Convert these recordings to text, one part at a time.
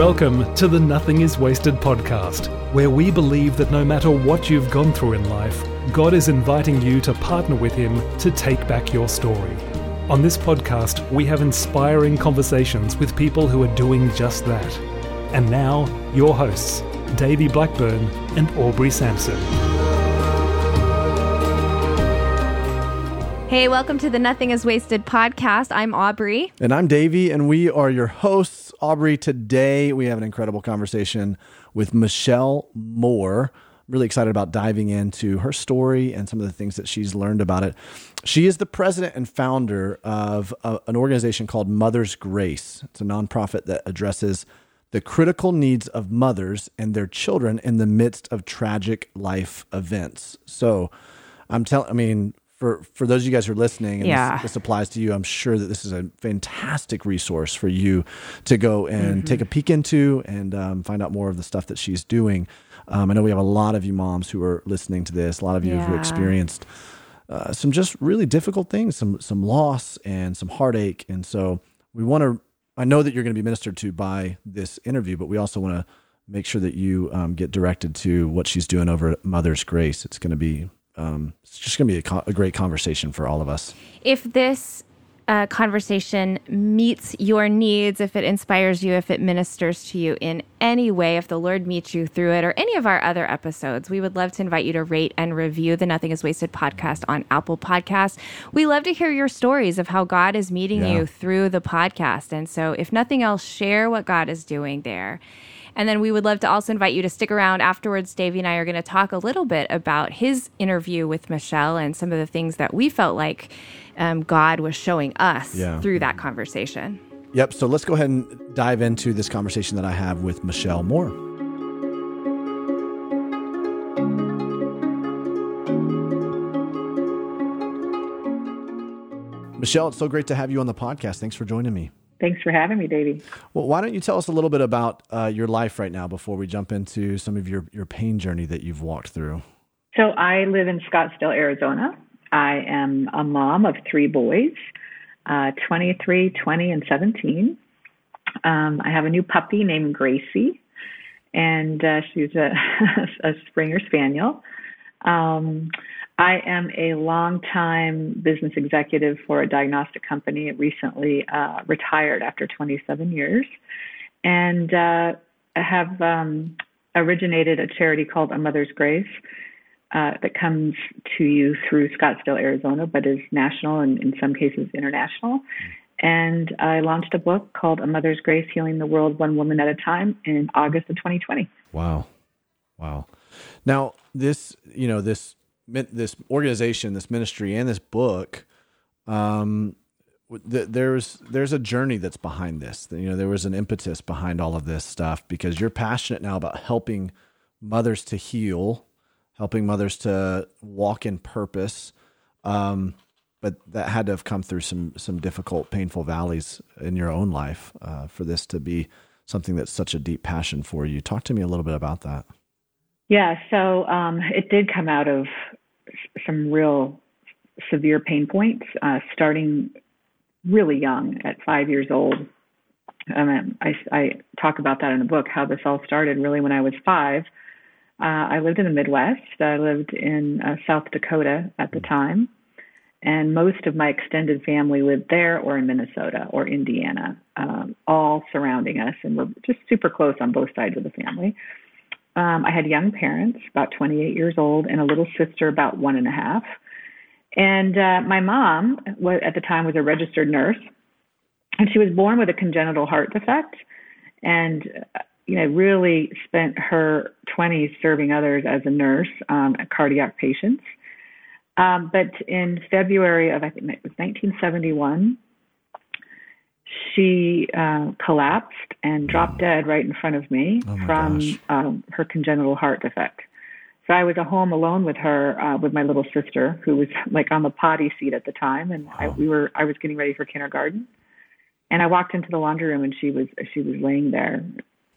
Welcome to the Nothing is Wasted podcast, where we believe that no matter what you've gone through in life, God is inviting you to partner with Him to take back your story. On this podcast, we have inspiring conversations with people who are doing just that. And now, your hosts, Davey Blackburn and Aubrey Sampson. Hey, welcome to the Nothing is Wasted podcast. I'm Aubrey. And I'm Davey, and we are your hosts. Aubrey, today we have an incredible conversation with Michelle Moore. I'm really excited about diving into her story and some of the things that she's learned about it. She is the president and founder of an organization called Mother's Grace. It's a nonprofit that addresses the critical needs of mothers and their children in the midst of tragic life events. So For those of you guys who are listening, and this applies to you, I'm sure that this is a fantastic resource for you to go and take a peek into and find out more of the stuff that she's doing. I know we have a lot of you moms who are listening to this, a lot of you who experienced some just really difficult things, some loss and some heartache. And so we want to, I know that you're going to be ministered to by this interview, but we also want to make sure that you get directed to what she's doing over at Mother's Grace. It's going to be it's just going to be a great conversation for all of us. If this conversation meets your needs, if it inspires you, if it ministers to you in any way, if the Lord meets you through it or any of our other episodes, we would love to invite you to rate and review the Nothing is Wasted podcast on Apple Podcasts. We love to hear your stories of how God is meeting you through the podcast. And so if nothing else, share what God is doing there. And then we would love to also invite you to stick around afterwards. Davey and I are going to talk a little bit about his interview with Michelle and some of the things that we felt like God was showing us through that conversation. Yep. So let's go ahead and dive into this conversation that I have with Michelle Moore. Michelle, it's so great to have you on the podcast. Thanks for joining me. Thanks for having me, Davey. Well, why don't you tell us a little bit about your life right now before we jump into some of your pain journey that you've walked through? So I live in Scottsdale, Arizona. I am a mom of three boys, 23, 20, and 17. I have a new puppy named Gracie, and she's a Springer Spaniel. I am a longtime business executive for a diagnostic company, recently retired after 27 years, and have originated a charity called A Mother's Grace that comes to you through Scottsdale, Arizona, but is national and in some cases international. And I launched a book called A Mother's Grace, Healing the World One Woman at a Time in August of 2020. Wow. Now, this organization, this ministry, and this book, there's a journey that's behind this. There was an impetus behind all of this stuff because you're passionate now about helping mothers to heal, helping mothers to walk in purpose. But that had to have come through some difficult, painful valleys in your own life for this to be something that's such a deep passion for you. Talk to me a little bit about that. Yeah, so it did come out of some real severe pain points, starting really young at 5 years old. I talk about that in the book, how this all started really when I was five. I lived in the Midwest. I lived in South Dakota at the time, and most of my extended family lived there or in Minnesota or Indiana, all surrounding us, and we're just super close on both sides of the family. I had young parents, about 28 years old, and a little sister, about 1.5. And my mom, at the time, was a registered nurse, and she was born with a congenital heart defect, and really spent her 20s serving others as a nurse, cardiac patients. But in February of, I think it was 1971, she collapsed and dropped dead right in front of me from her congenital heart defect. So I was at home alone with her, with my little sister, who was like on the potty seat at the time, and I was getting ready for kindergarten. And I walked into the laundry room, and she was laying there,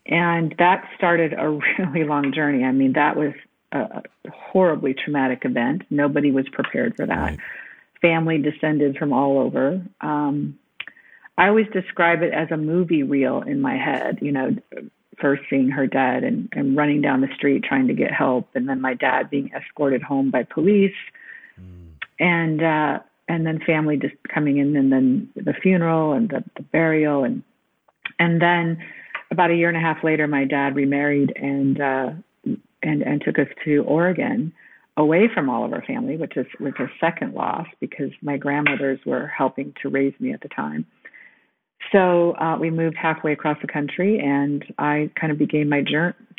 and that started a really long journey. I mean, that was a horribly traumatic event. Nobody was prepared for that. Right. Family descended from all over. I always describe it as a movie reel in my head, you know, first seeing her dead and running down the street trying to get help. And then my dad being escorted home by police and then family just coming in, and then the funeral and the burial. And then about a year and a half later, my dad remarried and took us to Oregon, away from all of our family, which was a second loss because my grandmothers were helping to raise me at the time. So we moved halfway across the country, and I kind of began my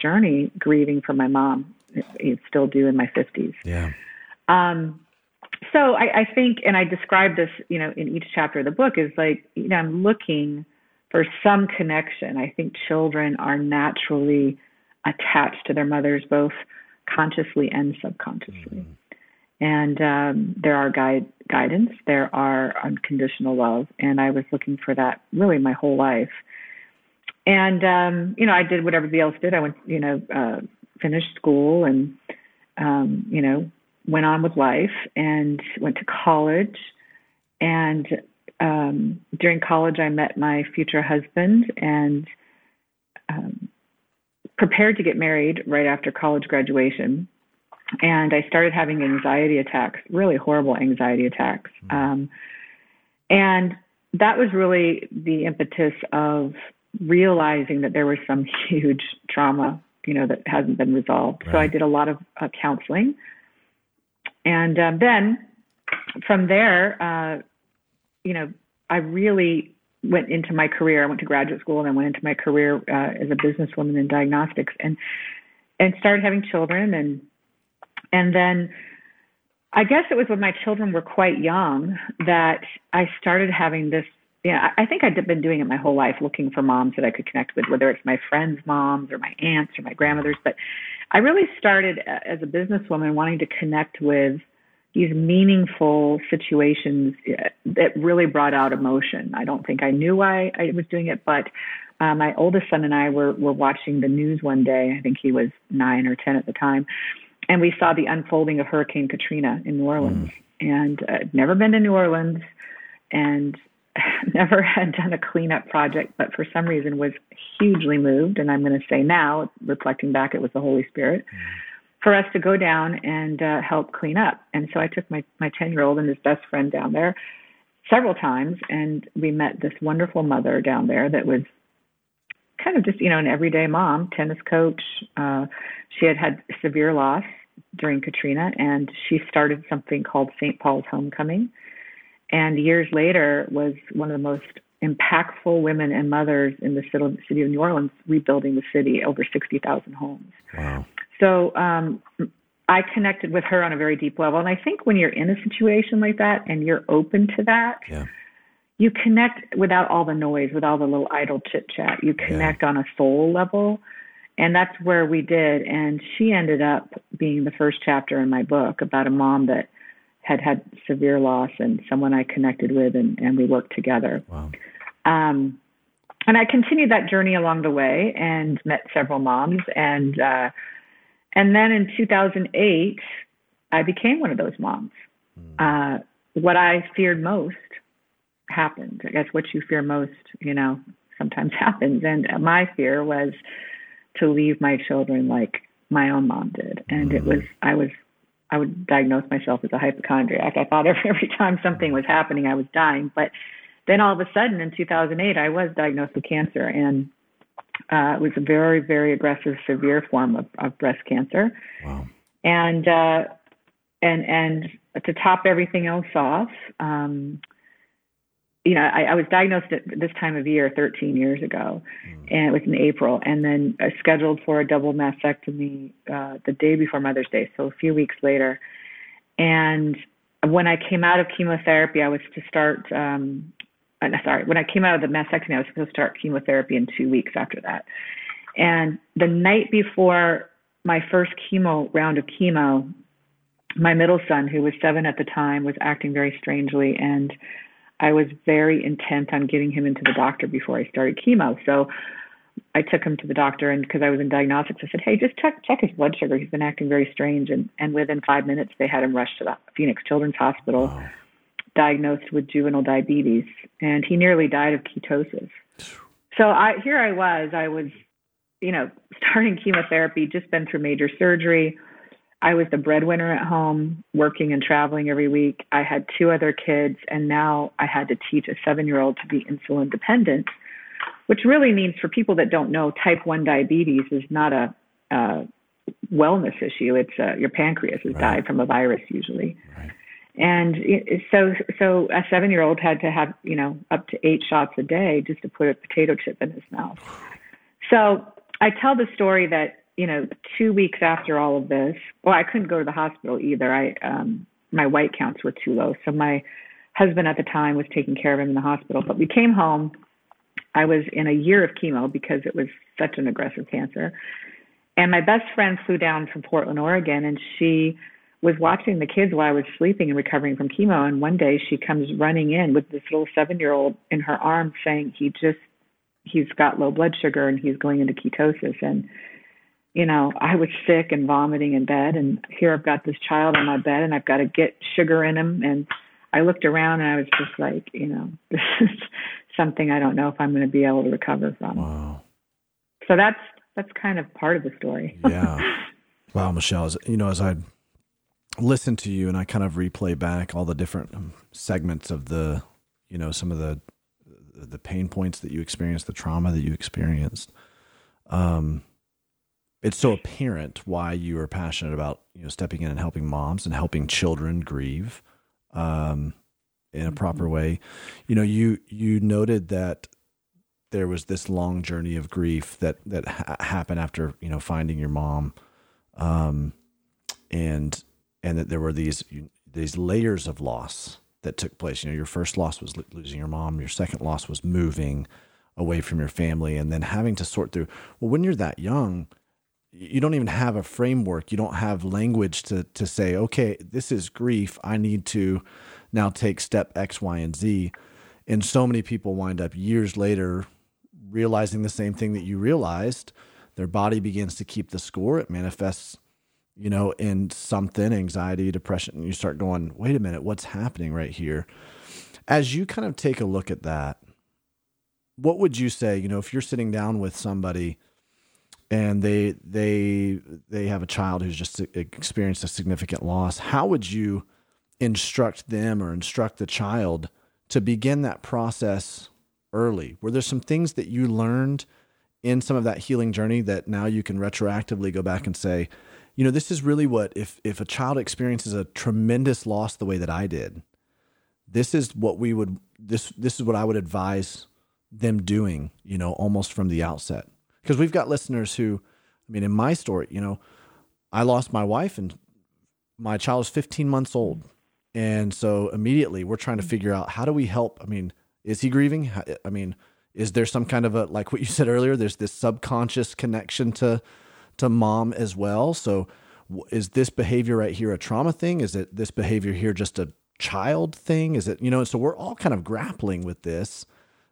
journey grieving for my mom. I still do in my 50s. Yeah. So I think, and I describe this, you know, in each chapter of the book, is like, you know, I'm looking for some connection. I think children are naturally attached to their mothers, both consciously and subconsciously. And there are guidance, there are unconditional love, and I was looking for that really my whole life. And you know, I did what everybody else did. I went, you know, finished school and you know, went on with life and went to college. And during college, I met my future husband and prepared to get married right after college graduation. And I started having anxiety attacks, really horrible anxiety attacks. And that was really the impetus of realizing that there was some huge trauma, you know, that hasn't been resolved. Right. So I did a lot of counseling. And then from there, you know, I really went into my career. I went to graduate school and I went into my career as a businesswoman in diagnostics, and started having children. And then I guess it was when my children were quite young that I started having this, you know, I think I'd been doing it my whole life, looking for moms that I could connect with, whether it's my friends' moms or my aunts or my grandmothers. But I really started as a businesswoman wanting to connect with these meaningful situations that really brought out emotion. I don't think I knew why I was doing it, but my oldest son and I were watching the news one day. I think he was 9 or 10 at the time. And we saw the unfolding of Hurricane Katrina in New Orleans. And I'd never been to New Orleans and never had done a cleanup project, but for some reason was hugely moved. And I'm going to say now, reflecting back, it was the Holy Spirit. For us to go down and help clean up. And so I took my 10-year-old and his best friend down there several times, and we met this wonderful mother down there that was kind of just, you know, an everyday mom, tennis coach. She had severe loss during Katrina, and she started something called Saint Paul's Homecoming. And years later was one of the most impactful women and mothers in the city of New Orleans, rebuilding the city, over 60,000 homes. Wow. So I connected with her on a very deep level. And I think when you're in a situation like that and you're open to that, you connect without all the noise, with all the little idle chit-chat. You connect on a soul level. And that's where we did. And she ended up being the first chapter in my book about a mom that had severe loss and someone I connected with, and we worked together. Wow. And I continued that journey along the way and met several moms. And then in 2008, I became one of those moms. What I feared most happened. I guess what you fear most, you know, sometimes happens. And my fear was to leave my children like my own mom did. And I would diagnose myself as a hypochondriac. I thought every time something was happening, I was dying. But then all of a sudden in 2008, I was diagnosed with cancer, and it was a very, very aggressive, severe form of breast cancer. Wow. And to top everything else off, you know, I was diagnosed at this time of year 13 years ago, and it was in April, and then scheduled for a double mastectomy the day before Mother's Day, so a few weeks later. And when I came out of chemotherapy, I was to start when I came out of the mastectomy, I was supposed to start chemotherapy in 2 weeks after that. And the night before my first round of chemo, my middle son, who was 7 at the time, was acting very strangely. And I was very intent on getting him into the doctor before I started chemo. So I took him to the doctor, and because I was in diagnostics, I said, hey, just check his blood sugar. He's been acting very strange. And within 5 minutes, they had him rushed to the Phoenix Children's Hospital. Wow. diagnosed with juvenile diabetes, and he nearly died of ketosis. So I was, you know, starting chemotherapy, just been through major surgery. I was the breadwinner at home, working and traveling every week. I had two other kids, and now I had to teach a 7-year-old to be insulin dependent, which really means, for people that don't know, type 1 diabetes is not a wellness issue. It's your pancreas has died from a virus usually. Right. And so a 7-year-old had to have, you know, up to 8 shots a day just to put a potato chip in his mouth. So I tell the story that, you know, 2 weeks after all of this, well, I couldn't go to the hospital either. My white counts were too low. So my husband at the time was taking care of him in the hospital, but we came home. I was in a year of chemo because it was such an aggressive cancer. And my best friend flew down from Portland, Oregon, and she was watching the kids while I was sleeping and recovering from chemo. And one day she comes running in with this little 7-year-old in her arms saying, he's got low blood sugar and he's going into ketosis. And, you know, I was sick and vomiting in bed, and here I've got this child on my bed and I've got to get sugar in him. And I looked around and I was just like, you know, this is something I don't know if I'm going to be able to recover from. Wow. So that's kind of part of the story. Yeah. Wow, Michelle, you know, as I listen to you and I kind of replay back all the different segments of the, you know, some of the pain points that you experienced, the trauma that you experienced. It's so apparent why you are passionate about, you know, stepping in and helping moms and helping children grieve, in a proper way. You know, you noted that there was this long journey of grief that happened after, you know, finding your mom. And that there were these layers of loss that took place. You know, your first loss was losing your mom. Your second loss was moving away from your family, and then having to sort through. Well, when you're that young, you don't even have a framework. You don't have language to say, okay, this is grief. I need to now take step X, Y, and Z. And so many people wind up years later realizing the same thing that you realized. Their body begins to keep the score. It manifests, you know, in something, anxiety, depression, and you start going, wait a minute, what's happening right here? As you kind of take a look at that, what would you say, you know, if you're sitting down with somebody and they have a child who's just experienced a significant loss, how would you instruct them or instruct the child to begin that process early? Were there some things that you learned in some of that healing journey that now you can retroactively go back and say, you know, this is really what, if a child experiences a tremendous loss the way that I did, this is what I would advise them doing, you know, almost from the outset. Because we've got listeners who, I mean, in my story, you know, I lost my wife and my child was 15 months old. And so immediately we're trying to figure out, how do we help? I mean, is he grieving? I mean, is there some kind of a, like what you said earlier, there's this subconscious connection to mom as well. So is this behavior right here a trauma thing? Is it this behavior here just a child thing? Is it, you know, so we're all kind of grappling with this,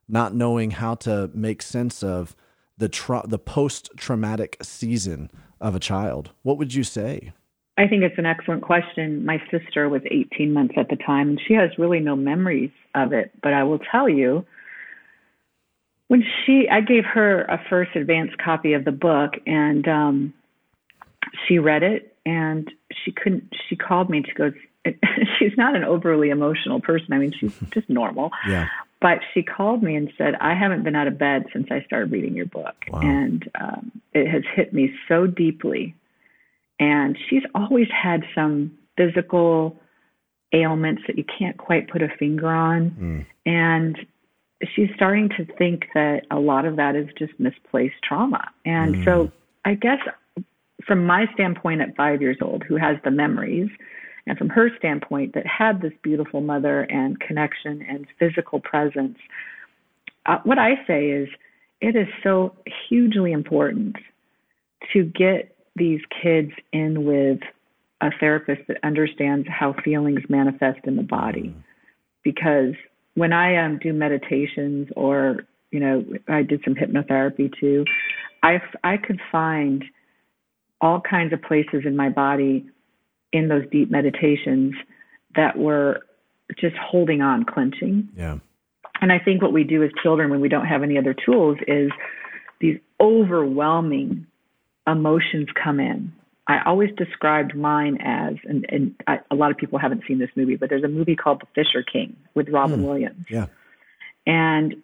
not knowing how to make sense of the post-traumatic season of a child. What would you say? I think it's an excellent question. My sister was 18 months at the time, and she has really no memories of it. But I will tell you, when I gave her a first advanced copy of the book, and she read it, and she called me. She goes, she's not an overly emotional person. I mean, she's just normal. Yeah. But she called me and said, I haven't been out of bed since I started reading your book. Wow. And it has hit me so deeply. And she's always had some physical ailments that you can't quite put a finger on. Mm. And she's starting to think that a lot of that is just misplaced trauma. And so I guess from my standpoint at 5 years old, who has the memories, and from her standpoint that had this beautiful mother and connection and physical presence, what I say is it is so hugely important to get these kids in with a therapist that understands how feelings manifest in the body. Because when I do meditations, or, you know, I did some hypnotherapy too, I could find all kinds of places in my body in those deep meditations that were just holding on, clenching. Yeah. And I think what we do as children when we don't have any other tools is these overwhelming emotions come in. I always described mine as, and a lot of people haven't seen this movie, but there's a movie called The Fisher King with Robin Williams. Yeah. And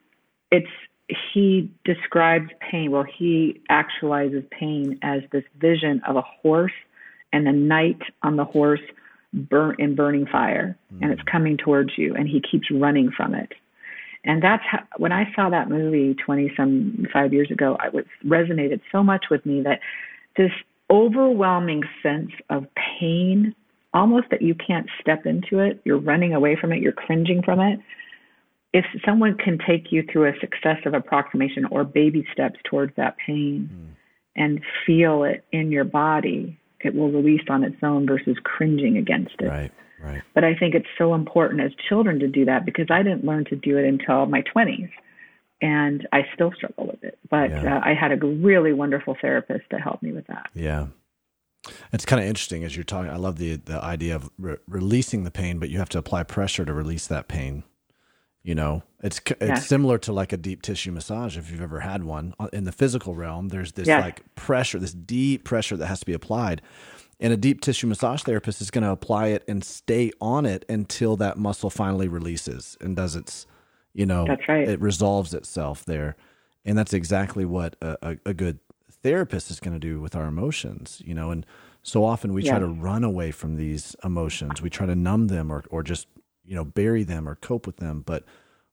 he describes pain. Well, he actualizes pain as this vision of a horse and the knight on the horse in burning fire, and it's coming towards you, and he keeps running from it. And that's how, when I saw that movie 25 years ago, it resonated so much with me, that this overwhelming sense of pain, almost that you can't step into it, you're running away from it, you're cringing from it. If someone can take you through a successive approximation or baby steps towards that pain and feel it in your body, it will release on its own versus cringing against it. Right. But I think it's so important as children to do that, because I didn't learn to do it until my 20s, and I still struggle with it. But I had a really wonderful therapist that helped me with that. Yeah. It's kind of interesting as you're talking. I love the idea of releasing the pain, but you have to apply pressure to release that pain. You know, it's similar to like a deep tissue massage. If you've ever had one in the physical realm, there's this like pressure, this deep pressure that has to be applied. And a deep tissue massage therapist is going to apply it and stay on it until that muscle finally releases and does its, you know, it resolves itself there. And that's exactly what a good therapist is going to do with our emotions, you know. And so often we try to run away from these emotions. We try to numb them or just, you know, bury them or cope with them. But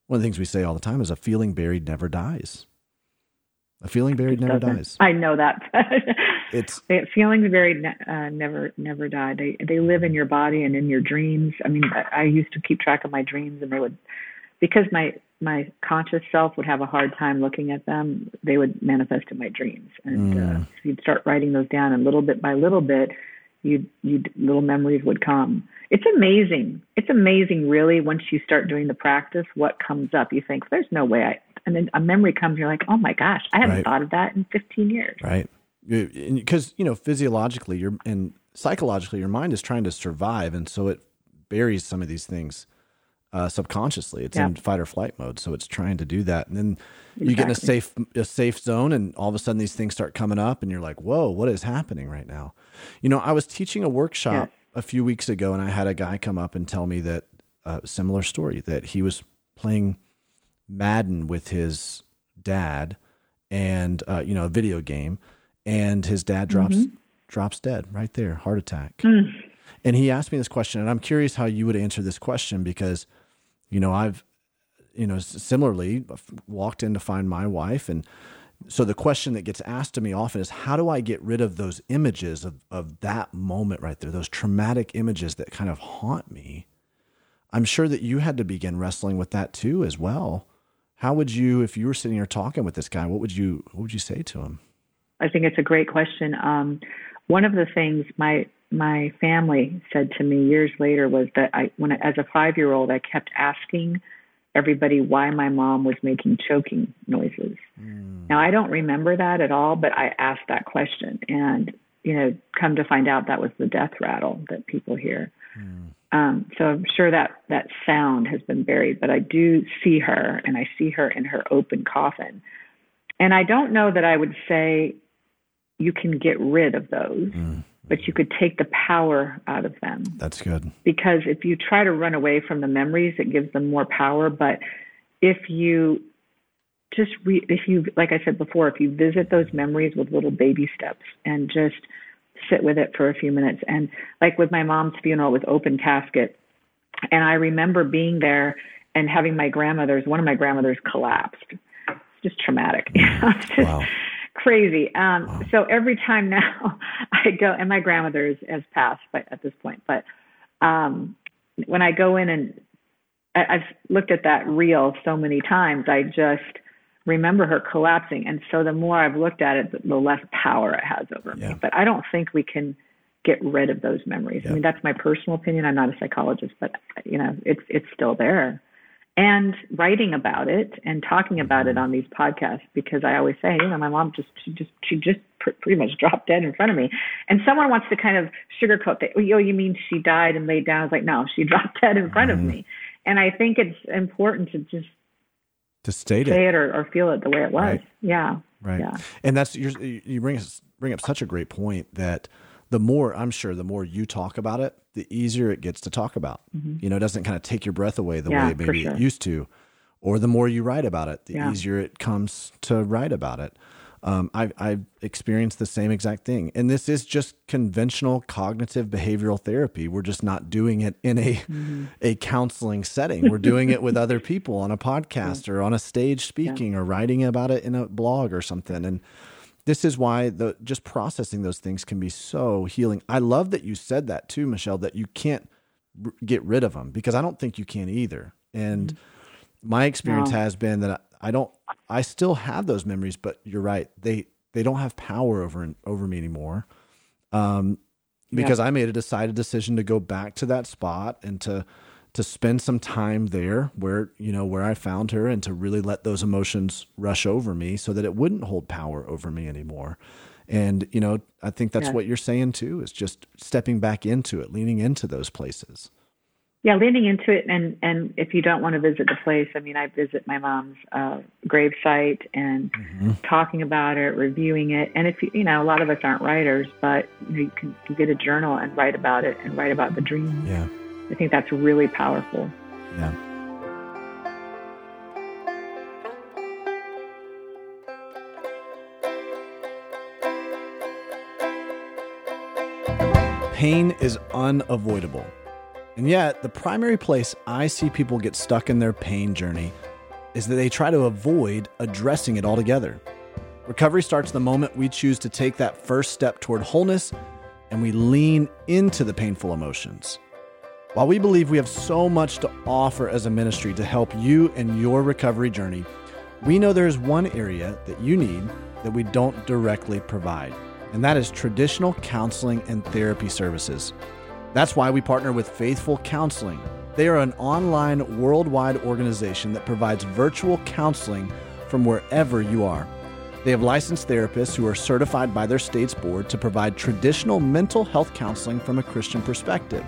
one of the things we say all the time is a feeling buried never dies. A feeling buried never dies. I know that. Feelings buried never die. They live in your body and in your dreams. I mean, I used to keep track of my dreams, and they would, because my conscious self would have a hard time looking at them, they would manifest in my dreams. And you'd start writing those down, and little bit by little bit, little memories would come. It's amazing, really, once you start doing the practice, what comes up. You think, there's no way. And then a memory comes, you're like, oh my gosh, I haven't thought of that in 15 years. Right. Because, you know, physiologically and psychologically, your mind is trying to survive. And so it buries some of these things subconsciously. It's in fight or flight mode. So it's trying to do that. And then you get in a safe zone, and all of a sudden these things start coming up, and you're like, whoa, what is happening right now? You know, I was teaching a workshop a few weeks ago, and I had a guy come up and tell me that similar story, that he was playing Madden with his dad, and you know, a video game, and his dad drops dead right there, heart attack. And he asked me this question, and I'm curious how you would answer this question, because, you know, I've, you know, similarly walked in to find my wife. And so the question that gets asked to me often is, how do I get rid of those images of that moment right there, those traumatic images that kind of haunt me? I'm sure that you had to begin wrestling with that too, as well. How would you, if you were sitting here talking with this guy, what would you say to him? I think it's a great question. One of the things my family said to me years later was that as a 5-year-old, I kept asking everybody why my mom was making choking noises. Now, I don't remember that at all, but I asked that question, and, you know, come to find out that was the death rattle that people hear. So I'm sure that sound has been buried, but I do see her, and I see her in her open coffin. And I don't know that I would say you can get rid of those, but you could take the power out of them. That's good. Because if you try to run away from the memories, it gives them more power. But if you like I said before, if you visit those memories with little baby steps and just sit with it for a few minutes. And like with my mom's funeral, it was open casket. And I remember being there and having one of my grandmothers collapsed. It's just traumatic. It's just crazy. So every time now I go, and my grandmother has passed at this point, but when I go in, and I've looked at that reel so many times, I just remember her collapsing. And so the more I've looked at it, the less power it has over me. But I don't think we can get rid of those memories. I mean, that's my personal opinion. I'm not a psychologist, but, you know, it's still there. and writing about it and talking about it on these podcasts, because I always say, you know, my mom just pretty much dropped dead in front of me. And someone wants to kind of sugarcoat that, oh, you mean she died and laid down? I was like, no, she dropped dead in front of me. And I think it's important to just state it or feel it the way it was. Right. Yeah. Right. Yeah. And that's, you bring up such a great point that the more, I'm sure, the more you talk about it, the easier it gets to talk about. Mm-hmm. You know, it doesn't kind of take your breath away the way maybe it used to. Or the more you write about it, the easier it comes to write about it. I've experienced the same exact thing. And this is just conventional cognitive behavioral therapy. We're just not doing it in a counseling setting. We're doing it with other people on a podcast or on a stage speaking or writing about it in a blog or something. And this is why just processing those things can be so healing. I love that you said that too, Michelle, that you can't get rid of them, because I don't think you can either. And my experience has been that I still have those memories, but you're right. They don't have power over me anymore. Because I made a decided decision to go back to that spot and to spend some time there where I found her, and to really let those emotions rush over me so that it wouldn't hold power over me anymore. And, you know, I think that's what you're saying too, is just stepping back into it, leaning into those places. Yeah, leaning into it, and if you don't want to visit the place, I mean, I visit my mom's gravesite and talking about it, reviewing it. And if you know, a lot of us aren't writers, but you can get a journal and write about it and write about the dream. Yeah, I think that's really powerful. Yeah. Pain is unavoidable. And yet, the primary place I see people get stuck in their pain journey is that they try to avoid addressing it altogether. Recovery starts the moment we choose to take that first step toward wholeness and we lean into the painful emotions. While we believe we have so much to offer as a ministry to help you in your recovery journey, we know there is one area that you need that we don't directly provide, and that is traditional counseling and therapy services. That's why we partner with Faithful Counseling. They are an online, worldwide organization that provides virtual counseling from wherever you are. They have licensed therapists who are certified by their state's board to provide traditional mental health counseling from a Christian perspective.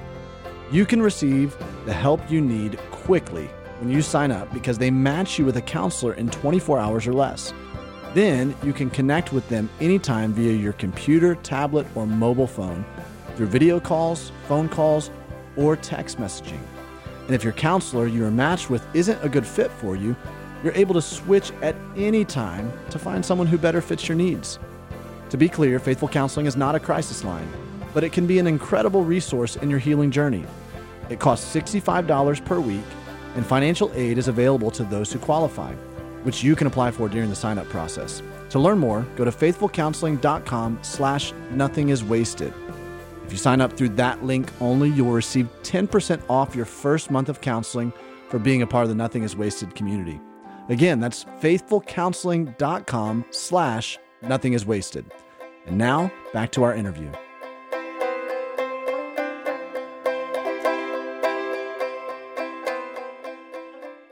You can receive the help you need quickly when you sign up, because they match you with a counselor in 24 hours or less. Then you can connect with them anytime via your computer, tablet, or mobile phone, through video calls, phone calls, or text messaging. And if your counselor you are matched with isn't a good fit for you, you're able to switch at any time to find someone who better fits your needs. To be clear, Faithful Counseling is not a crisis line, but it can be an incredible resource in your healing journey. It costs $65 per week, and financial aid is available to those who qualify, which you can apply for during the sign-up process. To learn more, go to faithfulcounseling.com/nothingiswasted. If you sign up through that link only, you'll receive 10% off your first month of counseling for being a part of the Nothing is Wasted community. Again, that's faithfulcounseling.com/nothingiswasted. And now, back to our interview.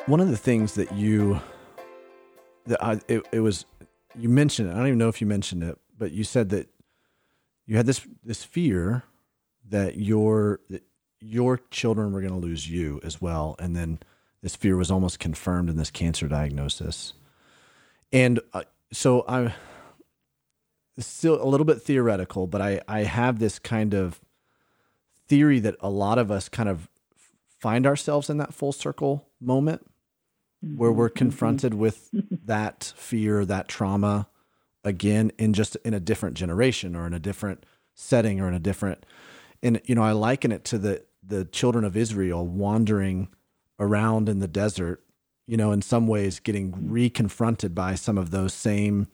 One of the things that you mentioned it. I don't even know if you mentioned it, but you said that you had this fear that your children were going to lose you as well, and then this fear was almost confirmed in this cancer diagnosis. And so I'm still a little bit theoretical, but I have this kind of theory that a lot of us kind of find ourselves in that full circle moment where we're confronted with that fear, that trauma, again, in a different generation or in a different setting or in a different, and, you know, I liken it to the children of Israel wandering around in the desert, you know, in some ways getting reconfronted by some of those same,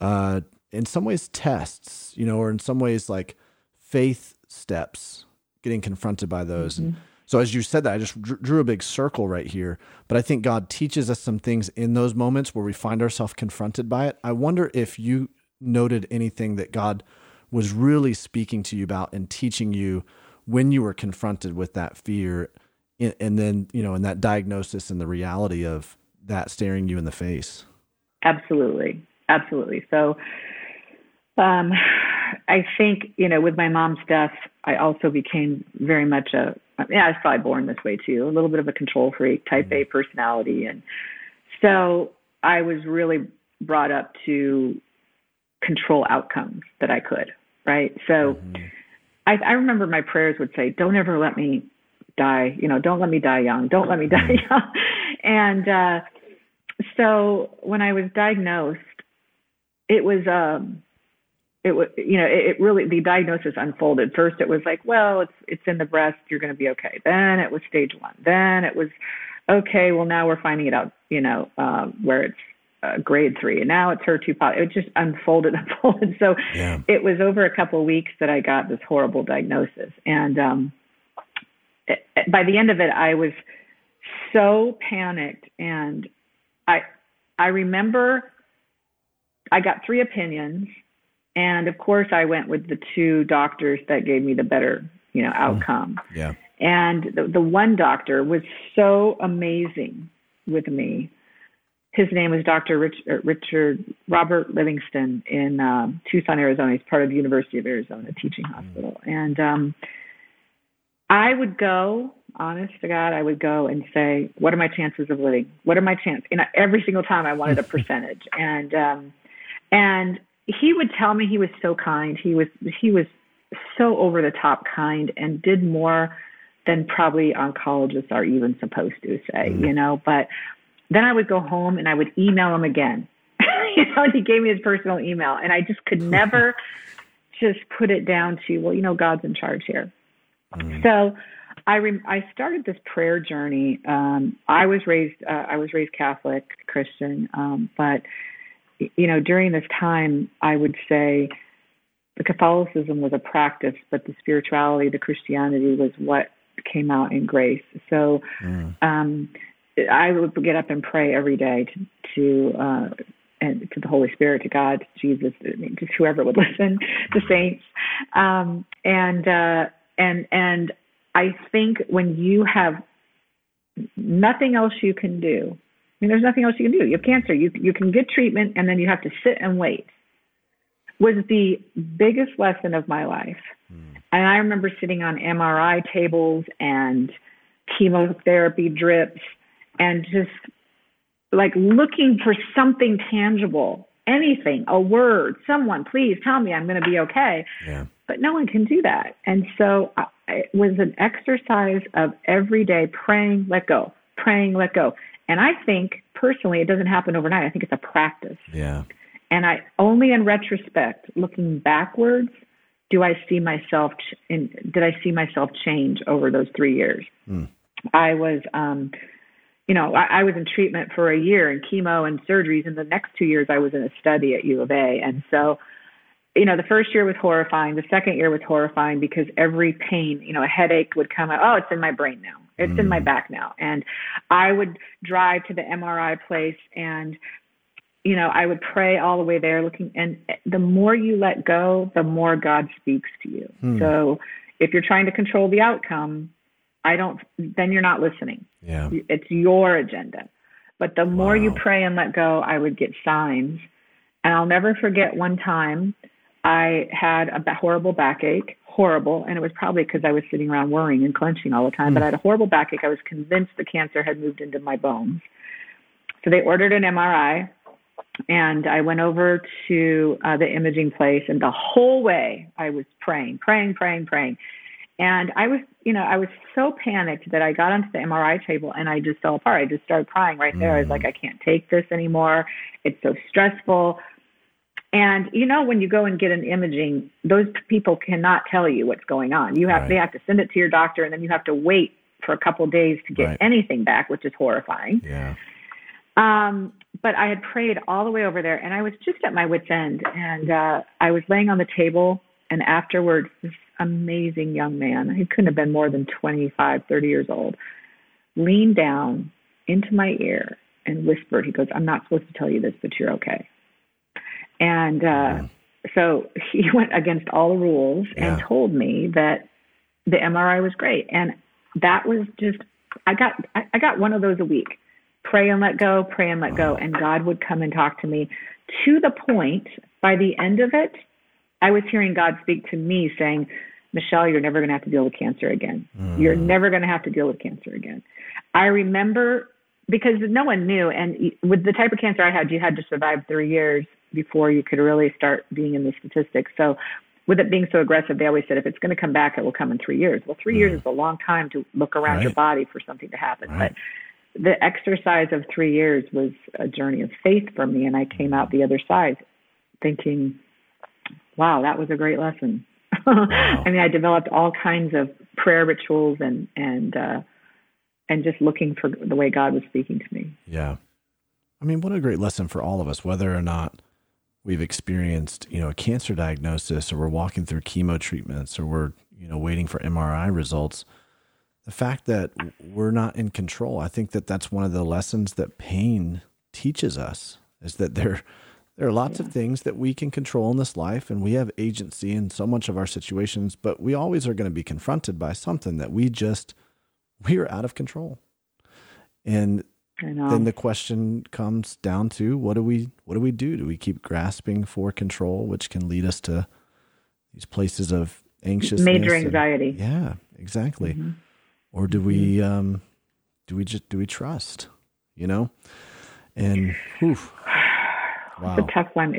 in some ways tests, you know, or in some ways like faith steps, getting confronted by those. And so as you said that, I just drew a big circle right here, but I think God teaches us some things in those moments where we find ourselves confronted by it. I wonder if you noted anything that God was really speaking to you about and teaching you when you were confronted with that fear And then, you know, and that diagnosis and the reality of that staring you in the face. Absolutely. Absolutely. So, I think, you know, with my mom's death, I also became very much I was probably born this way too, a little bit of a control freak, type A personality. And so I was really brought up to control outcomes that I could, right? So I remember my prayers would say, don't ever let me die, you know, don't let me die young, don't let me die young. And so when I was diagnosed, it was, it really, the diagnosis unfolded. First, it was like, well, it's in the breast, you're going to be okay. Then it was stage one. Then it was, okay, well, now we're finding it out, you know, where it's grade 3, and now it's HER2 positive. It just unfolded. So it was over a couple of weeks that I got this horrible diagnosis. And by the end of it, I was so panicked. And I remember I got 3 opinions. And of course, I went with the 2 doctors that gave me the better, you know, outcome. Yeah. And the one doctor was so amazing with me. His name was Dr. Richard Robert Livingston in Tucson, Arizona. He's part of the University of Arizona teaching hospital. And I would go, honest to God, I would go and say, what are my chances of living? What are my chances? And every single time I wanted a percentage. And he would tell me, he was so kind. He was so over the top kind and did more than probably oncologists are even supposed to say, you know, but then I would go home and I would email him again. You know, and he gave me his personal email, and I just could never just put it down to, well, you know, God's in charge here. So I started this prayer journey. I was raised Catholic Christian, but you know, during this time, I would say the Catholicism was a practice, but the spirituality, the Christianity was what came out in grace. So, I would get up and pray every day to the Holy Spirit, to God, to Jesus, to whoever would listen, to saints. And I think when you have nothing else you can do, I mean, there's nothing else you can do. You have cancer. You can get treatment, and then you have to sit and wait. Was the biggest lesson of my life. And I remember sitting on MRI tables and chemotherapy drips and just like looking for something tangible, anything, a word, someone, please tell me I'm going to be okay. Yeah. But no one can do that. And so it was an exercise of every day praying, let go, praying, let go. And I think personally, it doesn't happen overnight. I think it's a practice. Yeah. And I only in retrospect, looking backwards, did I see myself change over those 3 years? I was, you know, I was in treatment for a year and chemo and surgeries. And the next 2 years I was in a study at U of A. And so, you know, the first year was horrifying. The second year was horrifying because every pain, you know, a headache would come out. Oh, it's in my brain now. It's in my back now. And I would drive to the MRI place and, you know, I would pray all the way there looking, and the more you let go, the more God speaks to you. So if you're trying to control the outcome, then you're not listening. Yeah. It's your agenda. But the more you pray and let go, I would get signs. And I'll never forget one time I had a horrible backache, and it was probably because I was sitting around worrying and clenching all the time, but I had a horrible backache. I was convinced the cancer had moved into my bones. So they ordered an MRI. And I went over to the imaging place, and the whole way I was praying. And I was so panicked that I got onto the MRI table and I just fell apart. I just started crying right there. I was like, I can't take this anymore. It's so stressful. And you know, when you go and get an imaging, those people cannot tell you what's going on. They have to send it to your doctor, and then you have to wait for a couple of days to get anything back, which is horrifying. Yeah. But I had prayed all the way over there, and I was just at my wit's end, and I was laying on the table, and afterwards, this amazing young man, he couldn't have been more than 25, 30 years old, leaned down into my ear and whispered, he goes, I'm not supposed to tell you this, but you're okay. And so he went against all the rules and told me that the MRI was great, and that was just I got one of those a week. Pray and let go, pray and let go. And God would come and talk to me to the point, by the end of it, I was hearing God speak to me saying, Michelle, you're never going to have to deal with cancer again. You're never going to have to deal with cancer again. I remember, because no one knew, and with the type of cancer I had, you had to survive 3 years before you could really start being in the statistics. So with it being so aggressive, they always said, if it's going to come back, it will come in 3 years. Well, 3 years is a long time to look around your body for something to happen. But the exercise of 3 years was a journey of faith for me, and I came out the other side thinking, wow, that was a great lesson. Wow. I mean, I developed all kinds of prayer rituals and just looking for the way God was speaking to me. Yeah. I mean, what a great lesson for all of us, whether or not we've experienced, you know, a cancer diagnosis, or we're walking through chemo treatments, or we're, you know, waiting for MRI results. The fact that we're not in control, I think that that's one of the lessons that pain teaches us, is that there are lots of things that we can control in this life, and we have agency in so much of our situations, but we always are going to be confronted by something that we are out of control. And then the question comes down to, what do we do? Do we keep grasping for control, which can lead us to these places of anxiousness, major anxiety? And, exactly. Mm-hmm. Or do we trust, you know? And wow. It's a tough one.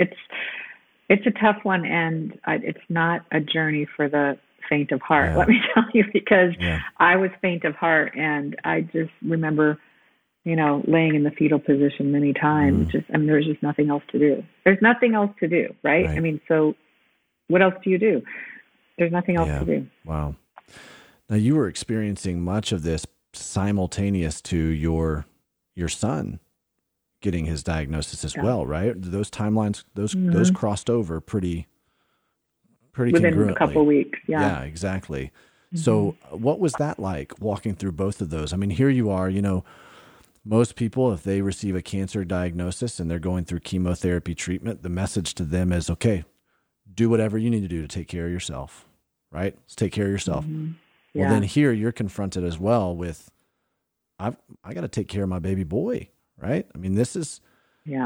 It's a tough one, and it's not a journey for the faint of heart. Yeah. Let me tell you, because I was faint of heart, and I just remember, you know, laying in the fetal position many times. I mean, there's just nothing else to do. There's nothing else to do, right? I mean, so what else do you do? There's nothing else to do. Wow. Now, you were experiencing much of this simultaneous to your son getting his diagnosis as well, right? Those timelines, those crossed over pretty congruently. Within a couple of weeks. Yeah, exactly. Mm-hmm. So what was that like, walking through both of those? I mean, here you are, you know, most people, if they receive a cancer diagnosis and they're going through chemotherapy treatment, the message to them is, okay, do whatever you need to do to take care of yourself, right? Let's take care of yourself. Mm-hmm. Yeah. Well, then here you're confronted as well with, I got to take care of my baby boy, right? I mean, this is,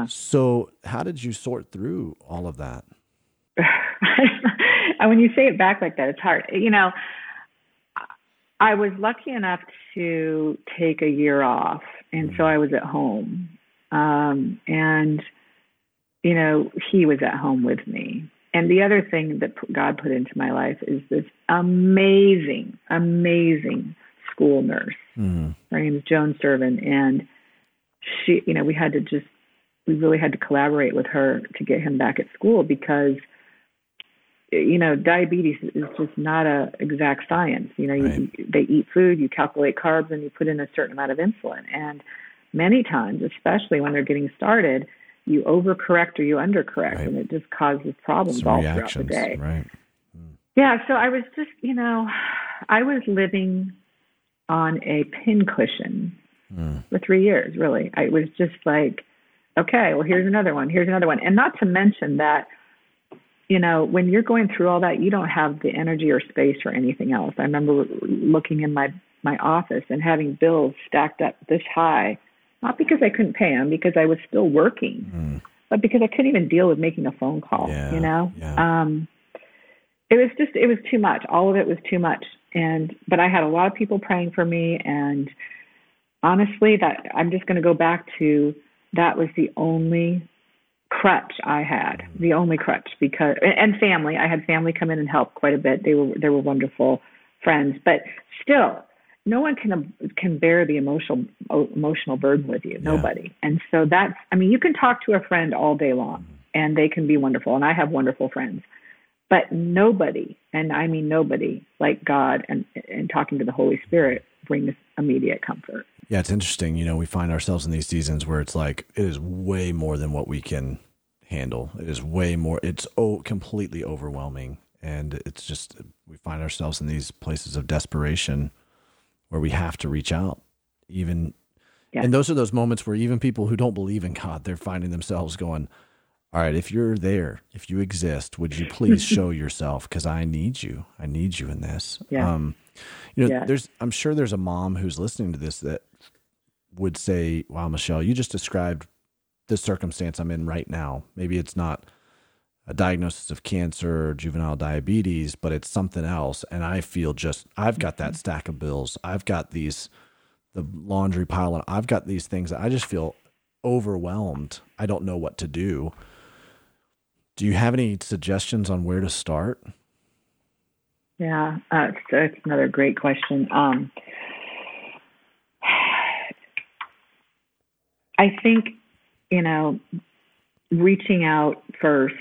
So how did you sort through all of that? When you say it back like that, it's hard. You know, I was lucky enough to take a year off, and so I was at home. And, you know, he was at home with me. And the other thing that God put into my life is this amazing, amazing school nurse. Mm-hmm. Her name is Joan Servan, and she, you know, we really had to collaborate with her to get him back at school, because, you know, diabetes is just not an exact science. You know, they eat food, you calculate carbs, and you put in a certain amount of insulin. And many times, especially when they're getting started, you overcorrect or you undercorrect, and it just causes problems all throughout the day. Right. Mm. Yeah, so I was just, you know, I was living on a pincushion for 3 years, really. I was just like, okay, well, here's another one. And not to mention that, you know, when you're going through all that, you don't have the energy or space for anything else. I remember looking in my office and having bills stacked up this high, not because I couldn't pay them, because I was still working, but because I couldn't even deal with making a phone call, you know? Yeah. It was too much. All of it was too much. But I had a lot of people praying for me. And honestly, I'm just going to go back to, that was the only crutch I had, because, and family, I had family come in and help quite a bit. They were wonderful friends, but still, no one can bear the emotional burden with you. Nobody. And so that's, I mean, you can talk to a friend all day long and they can be wonderful. And I have wonderful friends, but nobody, and I mean nobody, like God and talking to the Holy Spirit, brings immediate comfort. Yeah, it's interesting. You know, we find ourselves in these seasons where it's like, it is way more than what we can handle. It is way more. It's completely overwhelming. And it's just, we find ourselves in these places of desperation, where we have to reach out, even, and those are those moments where even people who don't believe in God, they're finding themselves going, all right, if you're there, if you exist, would you please show yourself? Because I need you in this. Yeah. You know, I'm sure there's a mom who's listening to this that would say, wow, Michelle, you just described the circumstance I'm in right now. Maybe it's not a diagnosis of cancer or juvenile diabetes, but it's something else. And I feel just, I've got that stack of bills. I've got the laundry pile, and I've got these things that I just feel overwhelmed. I don't know what to do. Do you have any suggestions on where to start? Yeah, that's another great question. I think, you know, reaching out first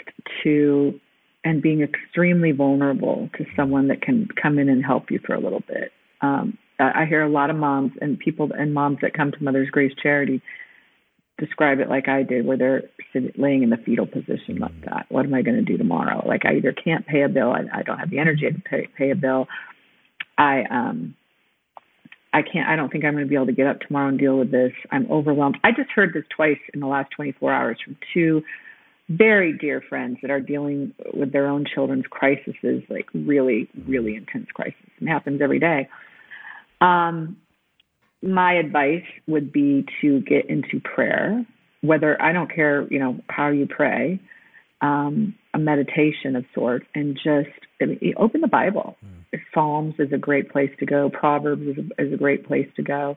to and being extremely vulnerable to someone that can come in and help you for a little bit. I hear a lot of moms and people and moms that come to Mother's Grace Charity describe it like I did, where they're laying in the fetal position like that. What am I going to do tomorrow? Like, I either can't pay a bill, I don't have the energy to pay a bill. I don't think I'm going to be able to get up tomorrow and deal with this. I'm overwhelmed. I just heard this twice in the last 24 hours from two very dear friends that are dealing with their own children's crises, like really, really intense crises. It happens every day. My advice would be to get into prayer, whether, I don't care, you know, how you pray, a meditation of sorts, and just open the Bible. Psalms is a great place to go. Proverbs is a great place to go.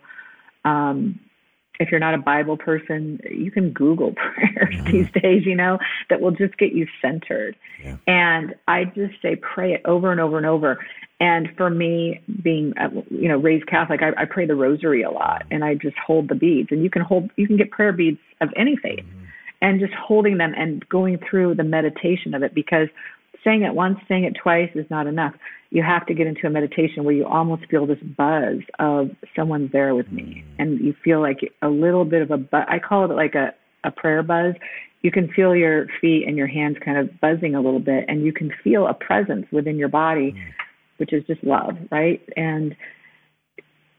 If you're not a Bible person, you can Google prayers these days, you know, that will just get you centered. Yeah. And I just say, pray it over and over and over. And for me, being, you know, raised Catholic, I pray the rosary a lot, and I just hold the beads, and you can get prayer beads of any faith, and just holding them and going through the meditation of it, because saying it once, saying it twice is not enough. You have to get into a meditation where you almost feel this buzz of someone's there with me. And you feel like a little bit of a buzz. I call it like a prayer buzz. You can feel your feet and your hands kind of buzzing a little bit, and you can feel a presence within your body, which is just love, right? And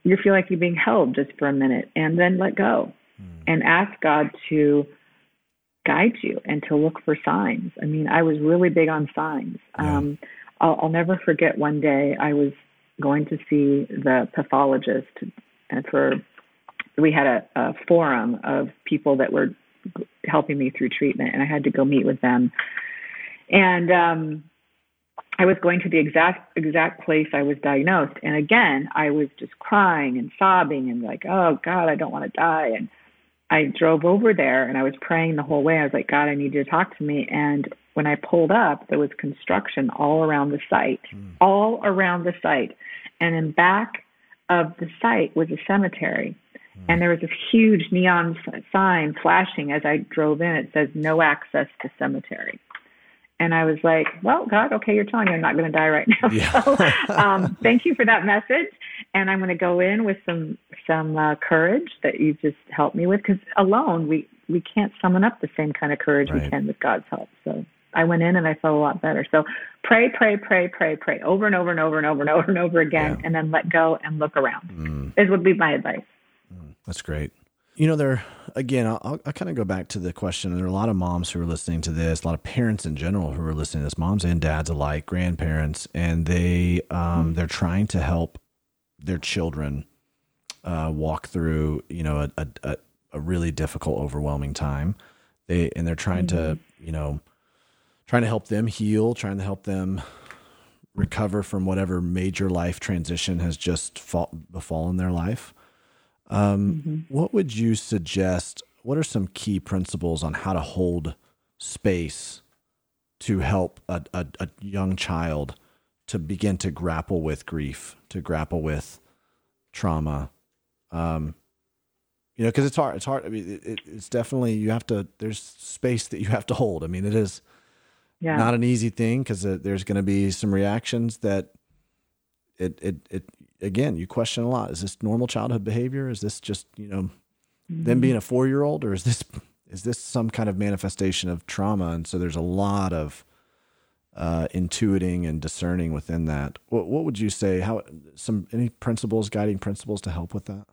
you feel like you're being held just for a minute, and then let go and ask God to guide you and to look for signs. I mean, I was really big on signs. I'll never forget one day I was going to see the pathologist, and we had a forum of people that were helping me through treatment, and I had to go meet with them. And I was going to the exact place I was diagnosed. And again, I was just crying and sobbing and like, oh God, I don't want to die. And I drove over there, and I was praying the whole way. I was like, God, I need you to talk to me. And when I pulled up, there was construction all around the site, And in back of the site was a cemetery. And there was this huge neon sign flashing as I drove in. It says, no access to cemetery. And I was like, well, God, okay, you're telling me I'm not going to die right now. Yeah. So thank you for that message. And I'm going to go in with some courage that you've just helped me with, because alone we can't summon up the same kind of courage we can with God's help. So I went in and I felt a lot better. So pray over and over and over and over and over and over again, and then let go and look around. This would be my advice. That's great. You know, there, again, I'll kind of go back to the question. There are a lot of moms who are listening to this, a lot of parents in general who are listening to this, moms and dads alike, grandparents, and they, they're trying to help their children walk through, you know, a really difficult, overwhelming time. They're trying to, you know, trying to help them heal, trying to help them recover from whatever major life transition has just befallen their life. What would you suggest? What are some key principles on how to hold space to help a young child to begin to grapple with grief, to grapple with trauma? You know, because it's hard. It's hard. I mean, it's definitely, you have to, there's space that you have to hold. I mean, it is not an easy thing, because there's going to be some reactions that it again, you question a lot. Is this normal childhood behavior? Is this just, you know, them being a 4-year-old, or is this some kind of manifestation of trauma? And so there's a lot of intuiting and discerning within that. What would you say? Any principles, guiding principles to help with that?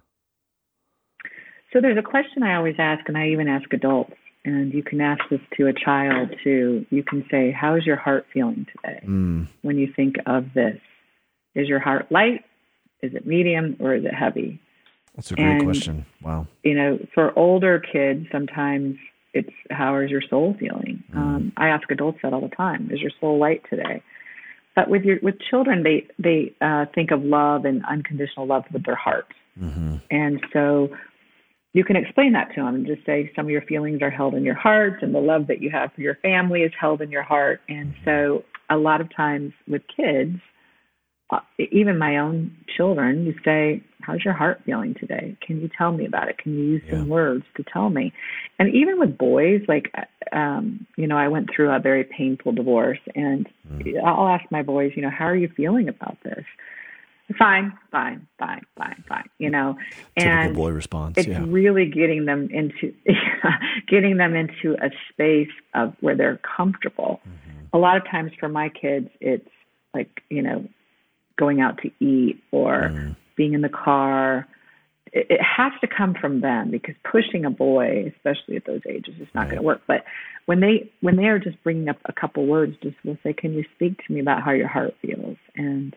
So there's a question I always ask, and I even ask adults, and you can ask this to a child too. You can say, how's your heart feeling today? When you think of this, is your heart light? Is it medium or is it heavy? That's a great question. Wow. You know, for older kids, sometimes it's, how is your soul feeling? Mm. I ask adults that all the time. Is your soul light today? But with children, they think of love and unconditional love with their heart. Mm-hmm. And so you can explain that to them and just say some of your feelings are held in your hearts, and the love that you have for your family is held in your heart. And so a lot of times with kids, even my own children, you say, how's your heart feeling today? Can you tell me about it? Can you use some words to tell me? And even with boys, like, you know, I went through a very painful divorce, and I'll ask my boys, you know, how are you feeling about this? Fine, you know, and typical boy response. It's really getting them into, a space of where they're comfortable. Mm-hmm. A lot of times for my kids, it's like, you know, going out to eat or being in the car. It has to come from them, because pushing a boy, especially at those ages, is not going to work. But when they are just bringing up a couple words, just will say, can you speak to me about how your heart feels? And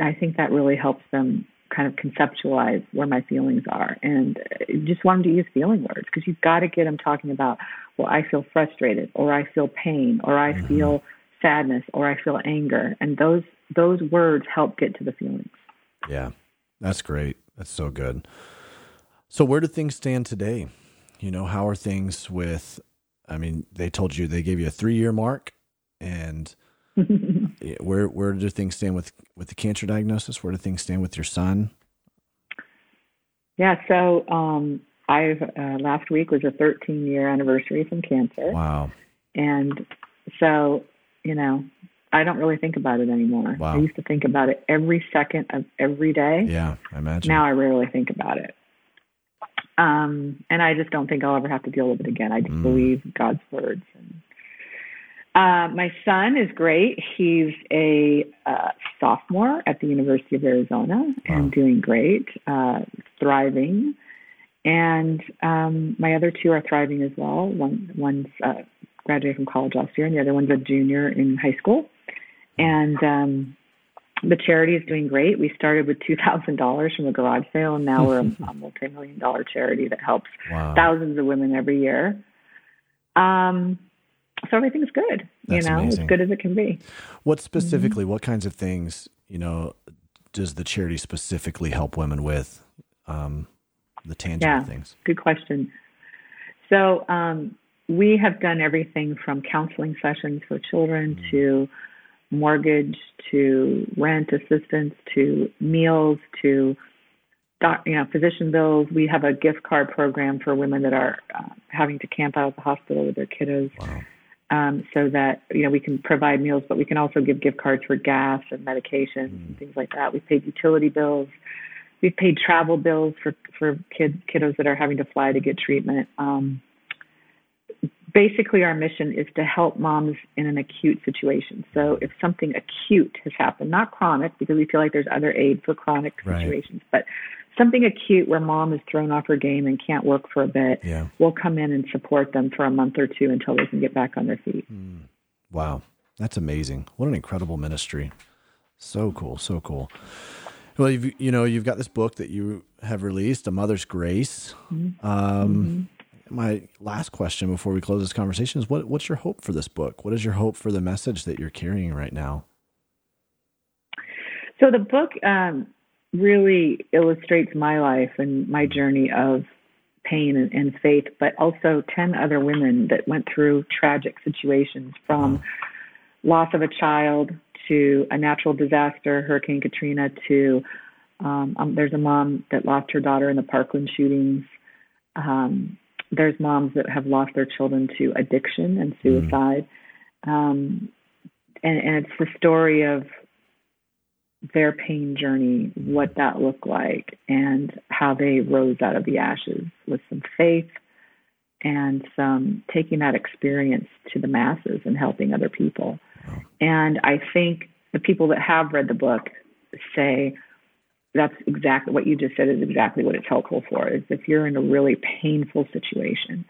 I think that really helps them kind of conceptualize where my feelings are, and just want them to use feeling words, because you've got to get them talking about, well, I feel frustrated, or I feel pain, or I feel sadness, or I feel anger. And those words help get to the feelings. Yeah, that's great. That's so good. So where do things stand today? You know, how are things with, I mean, they told you, they gave you a 3-year mark, and where do things stand with the cancer diagnosis? Where do things stand with your son? Yeah. So, I've, last week was a 13-year anniversary from cancer. Wow. And so, you know, I don't really think about it anymore. Wow. I used to think about it every second of every day. Yeah, I imagine. Now I rarely think about it. And I just don't think I'll ever have to deal with it again. I just believe God's words. And, my son is great. He's a sophomore at the University of Arizona and doing great, thriving. And my other two are thriving as well. One's graduated from college last year, and the other one's a junior in high school. And the charity is doing great. We started with $2,000 from a garage sale, and now we're a multi-million-dollar charity that helps thousands of women every year. So everything's good, you know, amazing. As good as it can be. What specifically, what kinds of things, you know, does the charity specifically help women with, the tangible things? Good question. So, we have done everything from counseling sessions for children to mortgage, to rent assistance, to meals, to physician bills. We have a gift card program for women that are having to camp out at the hospital with their kiddos. Wow. So that, you know, we can provide meals, but we can also give gift cards for gas and medications and things like that. We've paid utility bills. We've paid travel bills for kiddos that are having to fly to get treatment. Basically, our mission is to help moms in an acute situation. So if something acute has happened, not chronic, because we feel like there's other aid for chronic situations, but something acute where mom is thrown off her game and can't work for a bit, we'll come in and support them for a month or two until they can get back on their feet. Wow. That's amazing. What an incredible ministry. So cool. So cool. Well, you've got this book that you have released, A Mother's Grace. My last question before we close this conversation is, what's your hope for this book? What is your hope for the message that you're carrying right now? So the book, really illustrates my life and my journey of pain and faith, but also 10 other women that went through tragic situations, from loss of a child to a natural disaster, Hurricane Katrina, to there's a mom that lost her daughter in the Parkland shootings. There's moms that have lost their children to addiction and suicide. And it's the story of their pain journey, what that looked like, and how they rose out of the ashes with some faith and some taking that experience to the masses and helping other people. And I think the people that have read the book say that's exactly what you just said, is exactly what it's helpful for, is if you're in a really painful situation,